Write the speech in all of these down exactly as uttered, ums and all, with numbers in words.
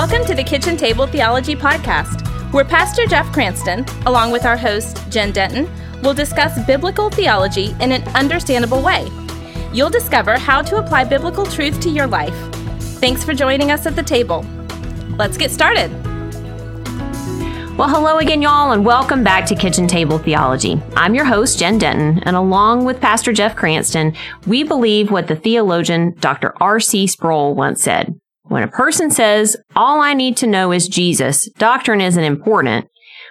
Welcome to the Kitchen Table Theology Podcast, where Pastor Jeff Cranston, along with our host, Jen Denton, will discuss biblical theology in an understandable way. You'll discover how to apply biblical truth to your life. Thanks for joining us at the table. Let's get started. Well, hello again, y'all, and welcome back to Kitchen Table Theology. I'm your host, Jen Denton, and along with Pastor Jeff Cranston, we believe what the theologian Doctor R C Sproul once said. When a person says, "All I need to know is Jesus, doctrine isn't important,"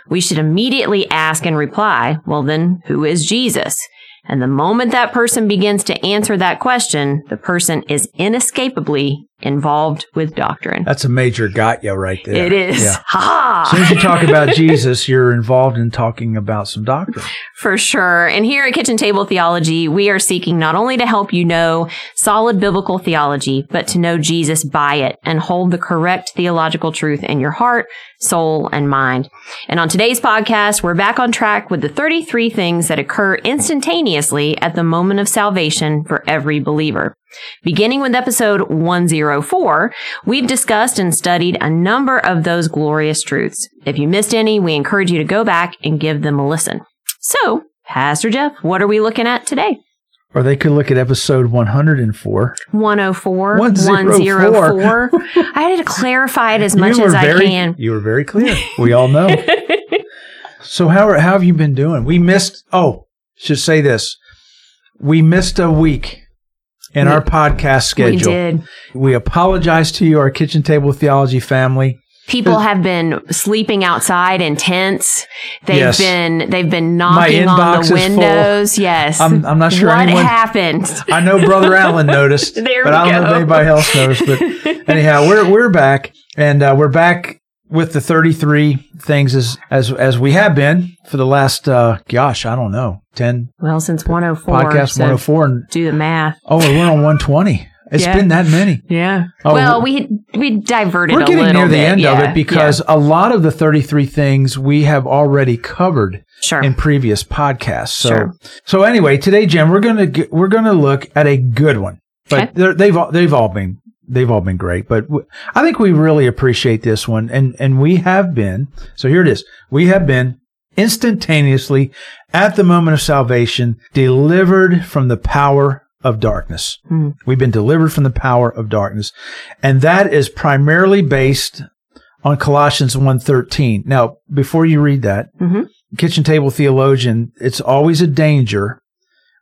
we should immediately ask and reply, "Well, then who is Jesus?" And the moment that person begins to answer that question, the person is inescapably involved with doctrine. That's a major got ya right there. It is. Yeah. Ha! As soon as you talk about Jesus, you're involved in talking about some doctrine. For sure. And here at Kitchen Table Theology, we are seeking not only to help you know solid biblical theology, but to know Jesus by it and hold the correct theological truth in your heart, soul, and mind. And on today's podcast, we're back on track with the thirty-three things that occur instantaneously at the moment of salvation for every believer. Beginning with episode one oh four, we've discussed and studied a number of those glorious truths. If you missed any, we encourage you to go back and give them a listen. So, Pastor Jeff, what are we looking at today? Or they could look at episode one oh four. one oh four. one oh four. one oh four. I had to clarify it as much as very, I can. You were very clear. We all know. So how, are, how have you been doing? We missed, oh, should say this. We missed a week. In we, our podcast schedule. We did. We apologize to you, our Kitchen Table Theology family. People have been sleeping outside in tents. They've yes. been they've been knocking on the windows. Full. Yes. I'm, I'm not sure what anyone, happened. I know Brother Allen noticed. there but we I don't go. know if anybody else noticed. But anyhow, we're we're back. And uh, we're back with the thirty-three things as as, as we have been for the last uh, gosh, I don't know. ten Well, since one oh four. Podcast so one oh four. And, do the math. Oh, we're on one twenty. It's yeah. been that many. Yeah. Oh, well, we we diverted a little bit. We're getting near the bit. end yeah. of it because yeah. a lot of the thirty-three things we have already covered sure. in previous podcasts. So sure. so anyway, today, Jen, we're going to we're going to look at a good one. But okay. they've all, they've all been they've all been great, but w- I think we really appreciate this one and and we have been. So here it is. We have been instantaneously, at the moment of salvation, delivered from the power of darkness. Mm. We've been delivered from the power of darkness. And that is primarily based on Colossians one thirteen. Now, before you read that, mm-hmm. Kitchen Table Theologian, it's always a danger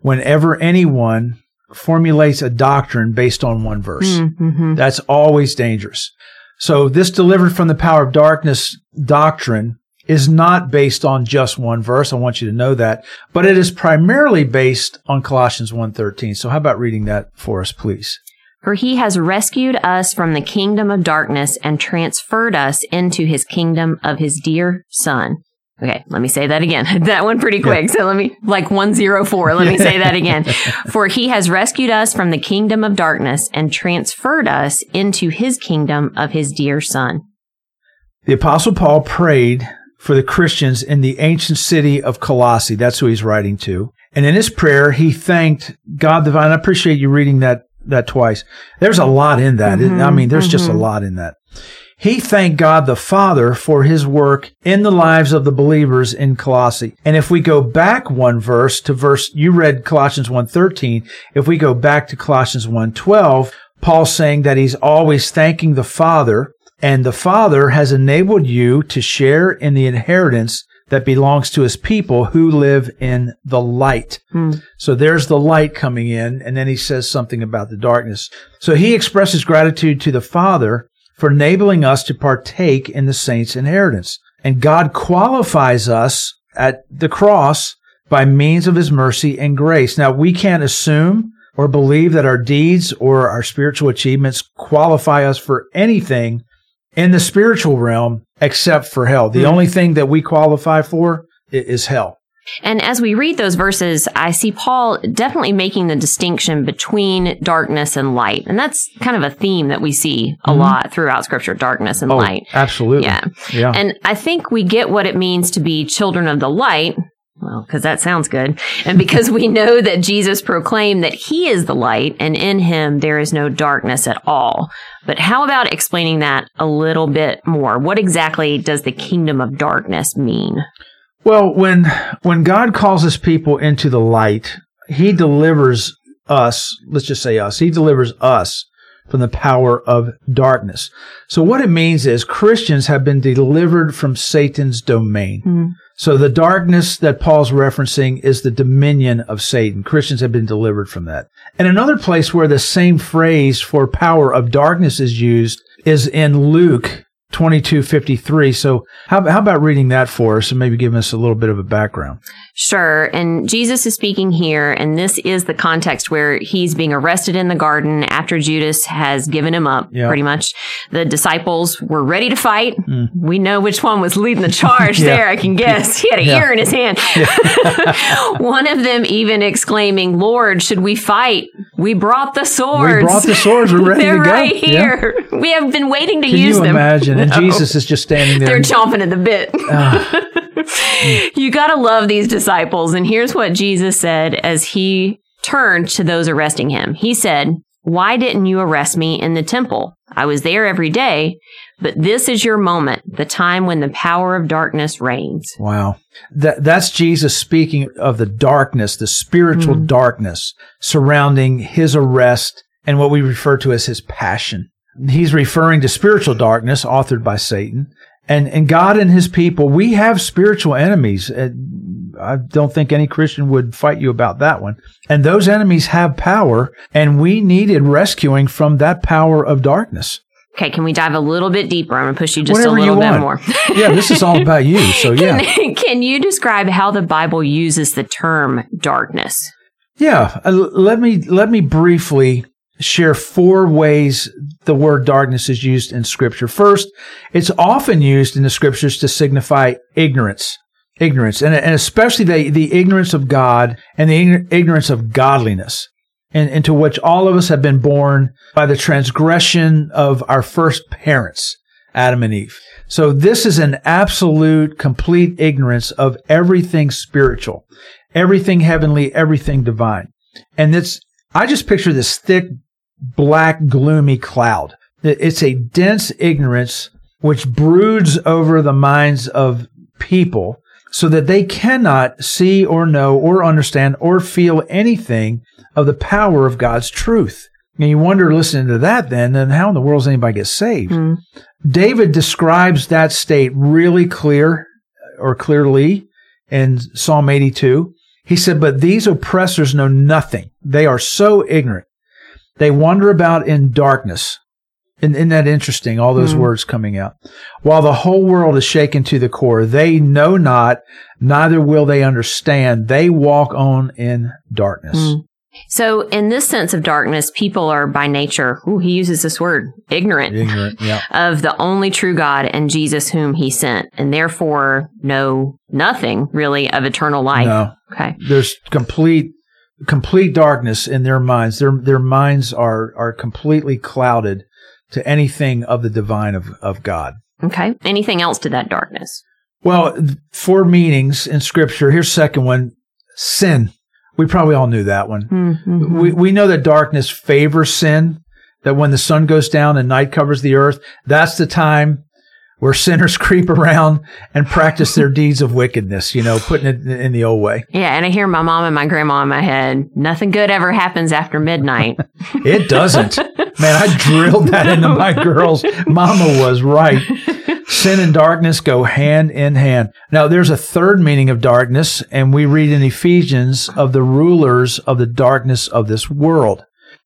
whenever anyone formulates a doctrine based on one verse. Mm-hmm. That's always dangerous. So this delivered from the power of darkness doctrine is not based on just one verse. I want you to know that. But it is primarily based on Colossians one thirteen. So how about reading that for us, please? "For he has rescued us from the kingdom of darkness and transferred us into his kingdom of his dear son." Okay, let me say that again. That one pretty quick. Yeah. So let me, like one oh four, let me say that again. "For he has rescued us from the kingdom of darkness and transferred us into his kingdom of his dear son." The Apostle Paul prayed for the Christians in the ancient city of Colossae. That's who he's writing to. And in his prayer, he thanked God the Vine. I appreciate you reading that that twice. There's a lot in that. Mm-hmm. I mean, there's mm-hmm. just a lot in that. He thanked God the Father for his work in the lives of the believers in Colossae. And if we go back one verse to verse, you read Colossians one thirteen. If we go back to Colossians one twelve, Paul's saying that he's always thanking the Father, and the Father has enabled you to share in the inheritance that belongs to his people who live in the light. Hmm. So there's the light coming in, and then he says something about the darkness. So he expresses gratitude to the Father for enabling us to partake in the saints' inheritance. And God qualifies us at the cross by means of his mercy and grace. Now, we can't assume or believe that our deeds or our spiritual achievements qualify us for anything in the spiritual realm, except for hell. The mm-hmm. only thing that we qualify for is hell. And as we read those verses, I see Paul definitely making the distinction between darkness and light. And that's kind of a theme that we see a mm-hmm. lot throughout Scripture, darkness and oh, light. Absolutely. Yeah. yeah. And I think we get what it means to be children of the light Well, because that sounds good. And because we know that Jesus proclaimed that he is the light and in him there is no darkness at all. But how about explaining that a little bit more? What exactly does the kingdom of darkness mean? Well, when when God calls his people into the light, he delivers us, let's just say us, he delivers us from the power of darkness. So what it means is Christians have been delivered from Satan's domain. Mm. So the darkness that Paul's referencing is the dominion of Satan. Christians have been delivered from that. And another place where the same phrase for power of darkness is used is in Luke twenty-two fifty-three. So how, how about reading that for us and maybe giving us a little bit of a background? Sure. And Jesus is speaking here, and this is the context where he's being arrested in the garden after Judas has given him up, yep. pretty much. The disciples were ready to fight. Mm. We know which one was leading the charge yeah. there, I can guess. He had a yeah. ear in his hand. Yeah. One of them even exclaiming, "Lord, should we fight? We brought the swords. We brought the swords. We're ready They're to go. They're right here. Yeah. We have been waiting to can use you them. Imagine? And no. Jesus is just standing there. They're chomping at the bit. Uh. You got to love these disciples. And here's what Jesus said as he turned to those arresting him. He said, "Why didn't you arrest me in the temple? I was there every day, but this is your moment, the time when the power of darkness reigns." Wow. That, that's Jesus speaking of the darkness, the spiritual mm. darkness surrounding his arrest and what we refer to as his passion. He's referring to spiritual darkness authored by Satan. And and God and his people, we have spiritual enemies. I don't think any Christian would fight you about that one. And those enemies have power, and we needed rescuing from that power of darkness. Okay, can we dive a little bit deeper? I'm going to push you just Whatever a little you bit want. More. Yeah, this is all about you, so yeah. Can, can you describe how the Bible uses the term darkness? Yeah, uh, let me let me briefly... share four ways the word darkness is used in Scripture. First, it's often used in the Scriptures to signify ignorance, ignorance, and, and especially the, the ignorance of God and the ignorance of godliness, and into which all of us have been born by the transgression of our first parents, Adam and Eve. So this is an absolute, complete ignorance of everything spiritual, everything heavenly, everything divine. And it's, I just picture this thick, black, gloomy cloud. It's a dense ignorance which broods over the minds of people so that they cannot see or know or understand or feel anything of the power of God's truth. And you wonder, listening to that then, then how in the world does anybody get saved? Mm. David describes that state really clear or clearly in Psalm eighty-two. He said, "But these oppressors know nothing. They are so ignorant. They wander about in darkness." Isn't, isn't that interesting? All those mm. words coming out. "While the whole world is shaken to the core, they know not, neither will they understand. They walk on in darkness." Mm. So in this sense of darkness, people are by nature, ooh, he uses this word, ignorant, ignorant yeah. of the only true God and Jesus whom he sent, and therefore know nothing really of eternal life. No. Okay. There's complete complete darkness in their minds. Their their minds are are completely clouded to anything of the divine of, of God. Okay. Anything else to that darkness? Well, four meanings in Scripture. Here's the second one, sin. We probably all knew that one. Mm-hmm. We we know that darkness favors sin, that when the sun goes down and night covers the earth, that's the time where sinners creep around and practice their deeds of wickedness, you know, putting it in the old way. Yeah, and I hear my mom and my grandma in my head, nothing good ever happens after midnight. It doesn't. Man, I drilled that into my girls. Mama was right. Sin and darkness go hand in hand. Now, there's a third meaning of darkness, and we read in Ephesians of the rulers of the darkness of this world.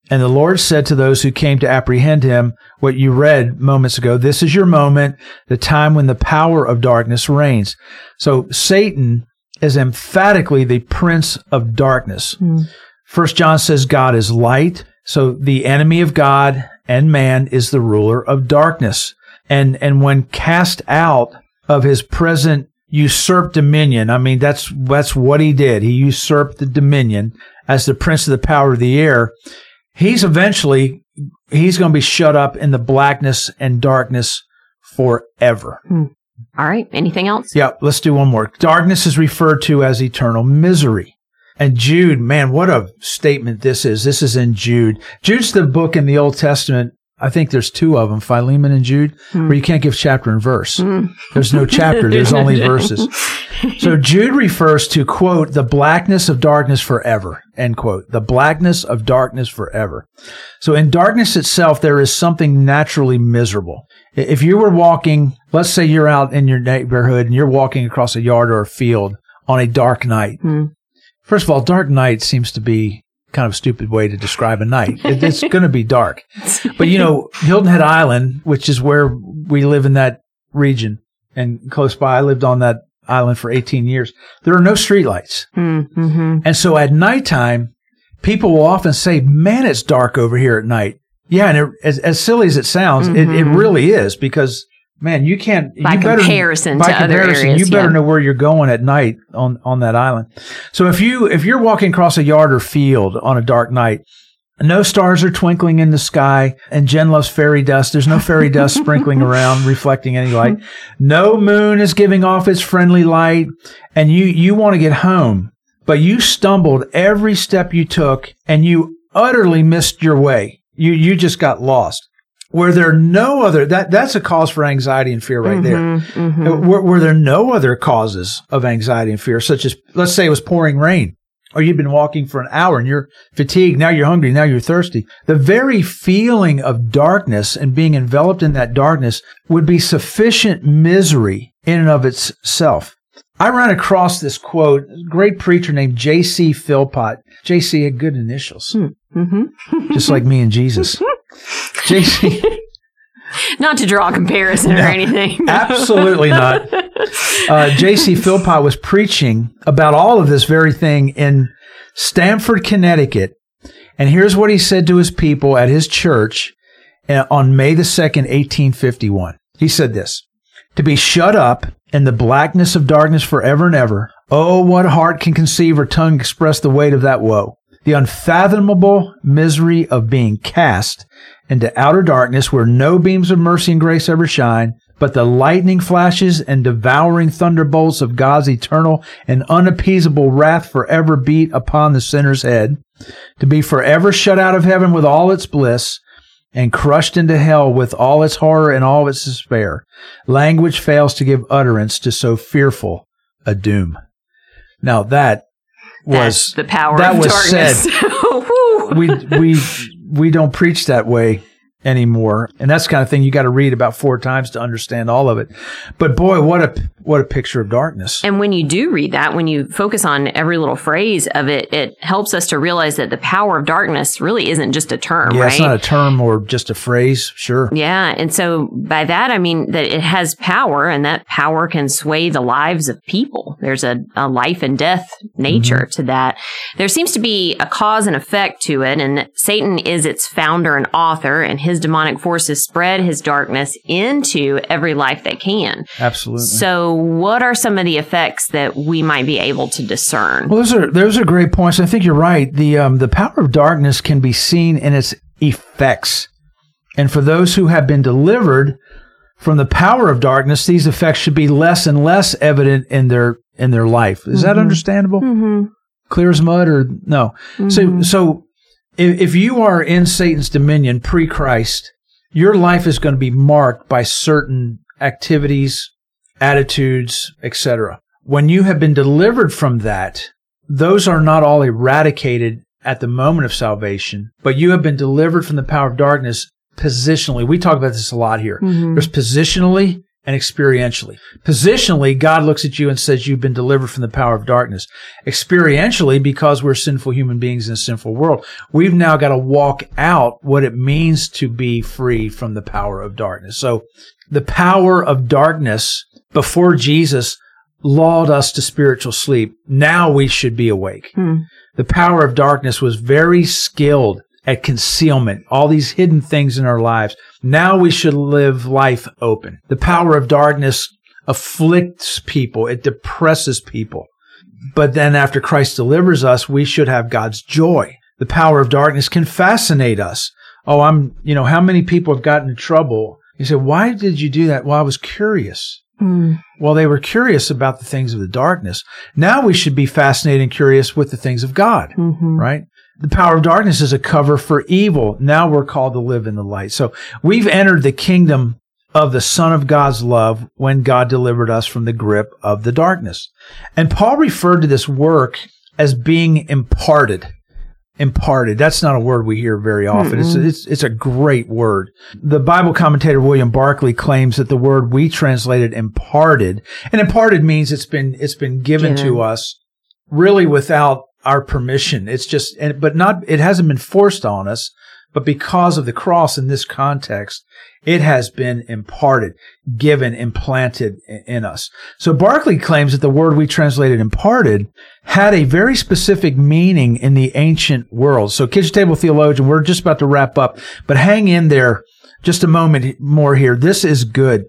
And the Lord said to those who came to apprehend him, what you read moments ago, this is your moment, the time when the power of darkness reigns. So Satan is emphatically the prince of darkness. Mm. First John says God is light. So the enemy of God and man is the ruler of darkness. And and when cast out of his present usurped dominion, I mean, that's that's what he did. He usurped the dominion as the prince of the power of the air. He's eventually, he's going to be shut up in the blackness and darkness forever. Hmm. All right. Anything else? Yeah. Let's do one more. Darkness is referred to as eternal misery. And Jude, man, what a statement this is. This is in Jude. Jude's the book in the Old Testament. I think there's two of them, Philemon and Jude, mm. where you can't give chapter and verse. Mm. There's no chapter. There's only verses. So Jude refers to, quote, the blackness of darkness forever, end quote. The blackness of darkness forever. So in darkness itself, there is something naturally miserable. If you were walking, let's say you're out in your neighborhood and you're walking across a yard or a field on a dark night. Mm. First of all, dark night seems to be kind of a stupid way to describe a night. It, it's going to be dark. But, you know, Hilton Head Island, which is where we live in that region, and close by, I lived on that island for eighteen years. There are no streetlights. Mm-hmm. And so at nighttime, people will often say, man, it's dark over here at night. Yeah, and it, as, as silly as it sounds, mm-hmm. it, it really is because, man, you can't... By you comparison better, to by other comparison, areas. You better yeah. know where you're going at night on, on that island. So if, you, if you're walking across a yard or field on a dark night, no stars are twinkling in the sky, and Jen loves fairy dust. There's no fairy dust sprinkling around, reflecting any light. No moon is giving off its friendly light, and you, you want to get home, but you stumbled every step you took, and you utterly missed your way. You, you just got lost. Where there are no other, that, that's a cause for anxiety and fear right mm-hmm, there. Mm-hmm. Where, where there are no other causes of anxiety and fear, such as, let's say it was pouring rain, or you've been walking for an hour and you're fatigued, now you're hungry, now you're thirsty. The very feeling of darkness and being enveloped in that darkness would be sufficient misery in and of itself. I ran across this quote, a great preacher named J C Philpot. J C had good initials, mm-hmm. just like me and Jesus. J C Not to draw a comparison no, or anything. Absolutely not. Uh, J C Philpot was preaching about all of this very thing in Stamford, Connecticut. And here's what he said to his people at his church on May the second, eighteen fifty-one. He said this, "To be shut up in the blackness of darkness forever and ever, oh, what heart can conceive or tongue express the weight of that woe? The unfathomable misery of being cast into outer darkness where no beams of mercy and grace ever shine, but the lightning flashes and devouring thunderbolts of God's eternal and unappeasable wrath forever beat upon the sinner's head, to be forever shut out of heaven with all its bliss, and crushed into hell with all its horror and all its despair. Language fails to give utterance to so fearful a doom." Now that was That's the power that of was darkness. Said, we we we don't preach that way anymore, and that's the kind of thing you got to read about four times to understand all of it. But boy, what a what a picture of darkness! And when you do read that, when you focus on every little phrase of it, it helps us to realize that the power of darkness really isn't just a term. Yeah, right? It's not a term or just a phrase. Sure. Yeah, and so by that I mean that it has power, and that power can sway the lives of people. There's a, a life and death nature mm-hmm. to that. There seems to be a cause and effect to it, and Satan is its founder and author, and his demonic forces spread his darkness into every life they can. Absolutely. So what are some of the effects that we might be able to discern? Well, those are, those are great points. I think you're right. The, um, the power of darkness can be seen in its effects. And for those who have been delivered from the power of darkness, these effects should be less and less evident in their in their life. Is mm-hmm. that understandable? Mm-hmm. Clear as mud or no? Mm-hmm. So so if, if you are in Satan's dominion pre-Christ, your life is going to be marked by certain activities, attitudes, et cetera. When you have been delivered from that, those are not all eradicated at the moment of salvation, but you have been delivered from the power of darkness positionally. We talk about this a lot here. Mm-hmm. There's positionally and experientially. Positionally, God looks at you and says, you've been delivered from the power of darkness. Experientially, because we're sinful human beings in a sinful world, we've now got to walk out what it means to be free from the power of darkness. So the power of darkness before Jesus lulled us to spiritual sleep. Now we should be awake. Hmm. The power of darkness was very skilled at concealment, all these hidden things in our lives. Now we should live life open. The power of darkness afflicts people. It depresses people. But then after Christ delivers us, we should have God's joy. The power of darkness can fascinate us. Oh, I'm, you know, how many people have gotten in trouble? You say, why did you do that? Well, I was curious. Mm. While they were curious about the things of the darkness, now we should be fascinated and curious with the things of God, mm-hmm. right? The power of darkness is a cover for evil. Now we're called to live in the light. So we've entered the kingdom of the Son of God's love when God delivered us from the grip of the darkness. And Paul referred to this work as being imparted. Imparted. That's not a word we hear very often. It's, it's, it's a great word. The Bible commentator William Barclay claims that the word we translated imparted, and imparted means it's been it's been given yeah. to us really without our permission. It's just, and, but not it hasn't been forced on us, but because of the cross in this context, it has been imparted, given, implanted in us. So Barclay claims that the word we translated imparted had a very specific meaning in the ancient world. So Kitchen Table Theologian, we're just about to wrap up, but hang in there just a moment more here. This is good.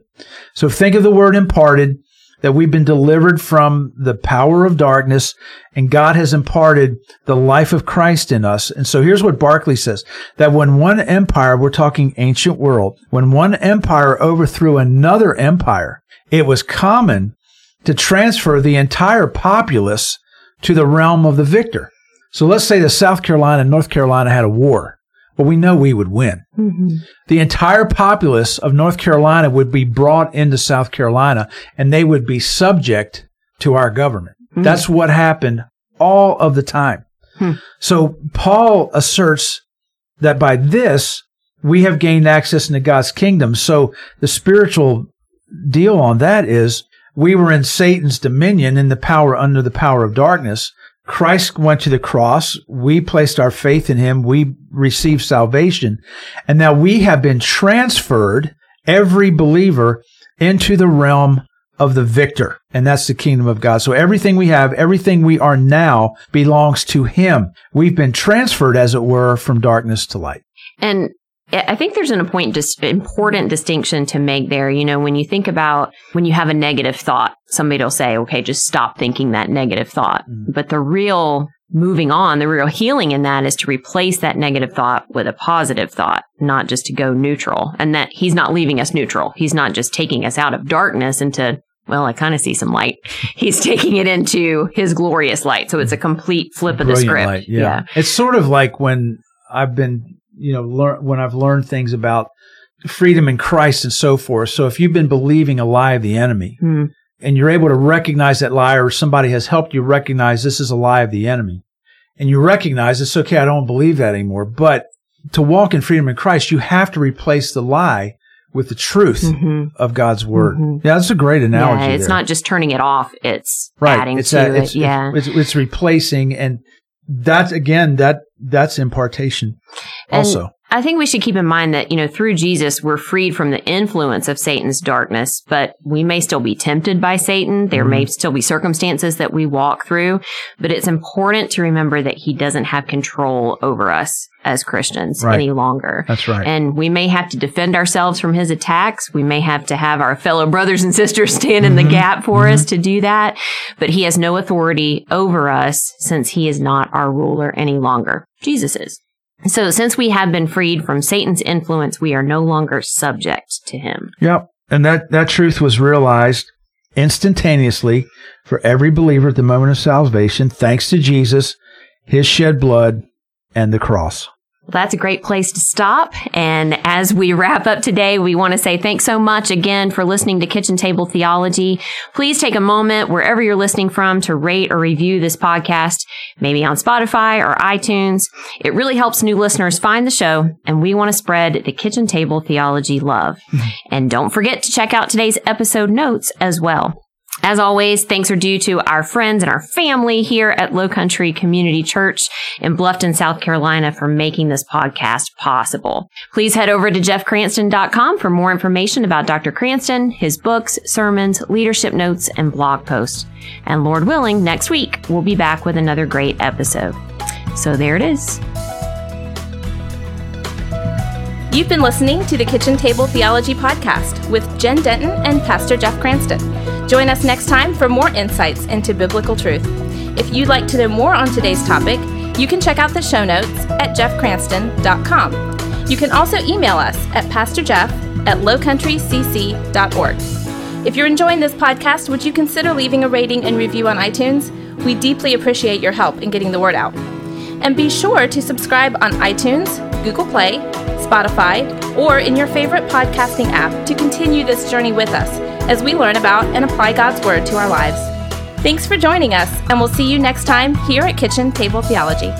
So think of the word imparted, that we've been delivered from the power of darkness, and God has imparted the life of Christ in us. And so here's what Barclay says, that when one empire, we're talking ancient world, when one empire overthrew another empire, it was common to transfer the entire populace to the realm of the victor. So let's say that South Carolina and North Carolina had a war. Well, we know we would win. Mm-hmm. The entire populace of North Carolina would be brought into South Carolina, and they would be subject to our government. Mm-hmm. That's what happened all of the time. Hmm. So Paul asserts that by this, we have gained access into God's kingdom. So the spiritual deal on that is we were in Satan's dominion, in the power, under the power of darkness. Christ went to the cross. We placed our faith in him. We received salvation. And now we have been transferred, every believer, into the realm of the victor. And that's the kingdom of God. So everything we have, everything we are now, belongs to him. We've been transferred, as it were, from darkness to light. And I think there's an important distinction to make there. You know, when you think about when you have a negative thought, somebody will say, okay, just stop thinking that negative thought. Mm-hmm. But the real moving on, the real healing in that is to replace that negative thought with a positive thought, not just to go neutral. And that he's not leaving us neutral. He's not just taking us out of darkness into, well, I kind of see some light. He's taking it into his glorious light. So it's a complete flip a of the script. Light, yeah. yeah. It's sort of like when I've been... you know, learn, when I've learned things about freedom in Christ and so forth. So if you've been believing a lie of the enemy mm. and you're able to recognize that lie, or somebody has helped you recognize this is a lie of the enemy, and you recognize it's okay, I don't believe that anymore. But to walk in freedom in Christ, you have to replace the lie with the truth mm-hmm. of God's word. Mm-hmm. Yeah, that's a great analogy. Yeah, it's there. Not just turning it off. It's right. adding it's to a, it's, it. Yeah. It's, it's, it's replacing. And that's, again, that that's impartation also. And I think we should keep in mind that, you know, through Jesus, we're freed from the influence of Satan's darkness, but we may still be tempted by Satan. There mm-hmm. may still be circumstances that we walk through, but it's important to remember that he doesn't have control over us as Christians right. any longer. That's right. And we may have to defend ourselves from his attacks. We may have to have our fellow brothers and sisters stand mm-hmm. in the gap for mm-hmm. us to do that. But he has no authority over us, since he is not our ruler any longer. Jesus is. So since we have been freed from Satan's influence, we are no longer subject to him. Yep. And that, that truth was realized instantaneously for every believer at the moment of salvation, thanks to Jesus, his shed blood, and the cross. Well, that's a great place to stop. And as we wrap up today, we want to say thanks so much again for listening to Kitchen Table Theology. Please take a moment wherever you're listening from to rate or review this podcast, maybe on Spotify or iTunes. It really helps new listeners find the show, and we want to spread the Kitchen Table Theology love. And don't forget to check out today's episode notes as well. As always, thanks are due to our friends and our family here at Lowcountry Community Church in Bluffton, South Carolina, for making this podcast possible. Please head over to jeff cranston dot com for more information about Doctor Cranston, his books, sermons, leadership notes, and blog posts. And Lord willing, next week, we'll be back with another great episode. So there it is. You've been listening to the Kitchen Table Theology Podcast with Jen Denton and Pastor Jeff Cranston. Join us next time for more insights into biblical truth. If you'd like to know more on today's topic, you can check out the show notes at jeff cranston dot com. You can also email us at pastor jeff at lowcountry c c dot org. If you're enjoying this podcast, would you consider leaving a rating and review on iTunes? We deeply appreciate your help in getting the word out. And be sure to subscribe on iTunes, Google Play, Spotify, or in your favorite podcasting app to continue this journey with us as we learn about and apply God's Word to our lives. Thanks for joining us, and we'll see you next time here at Kitchen Table Theology.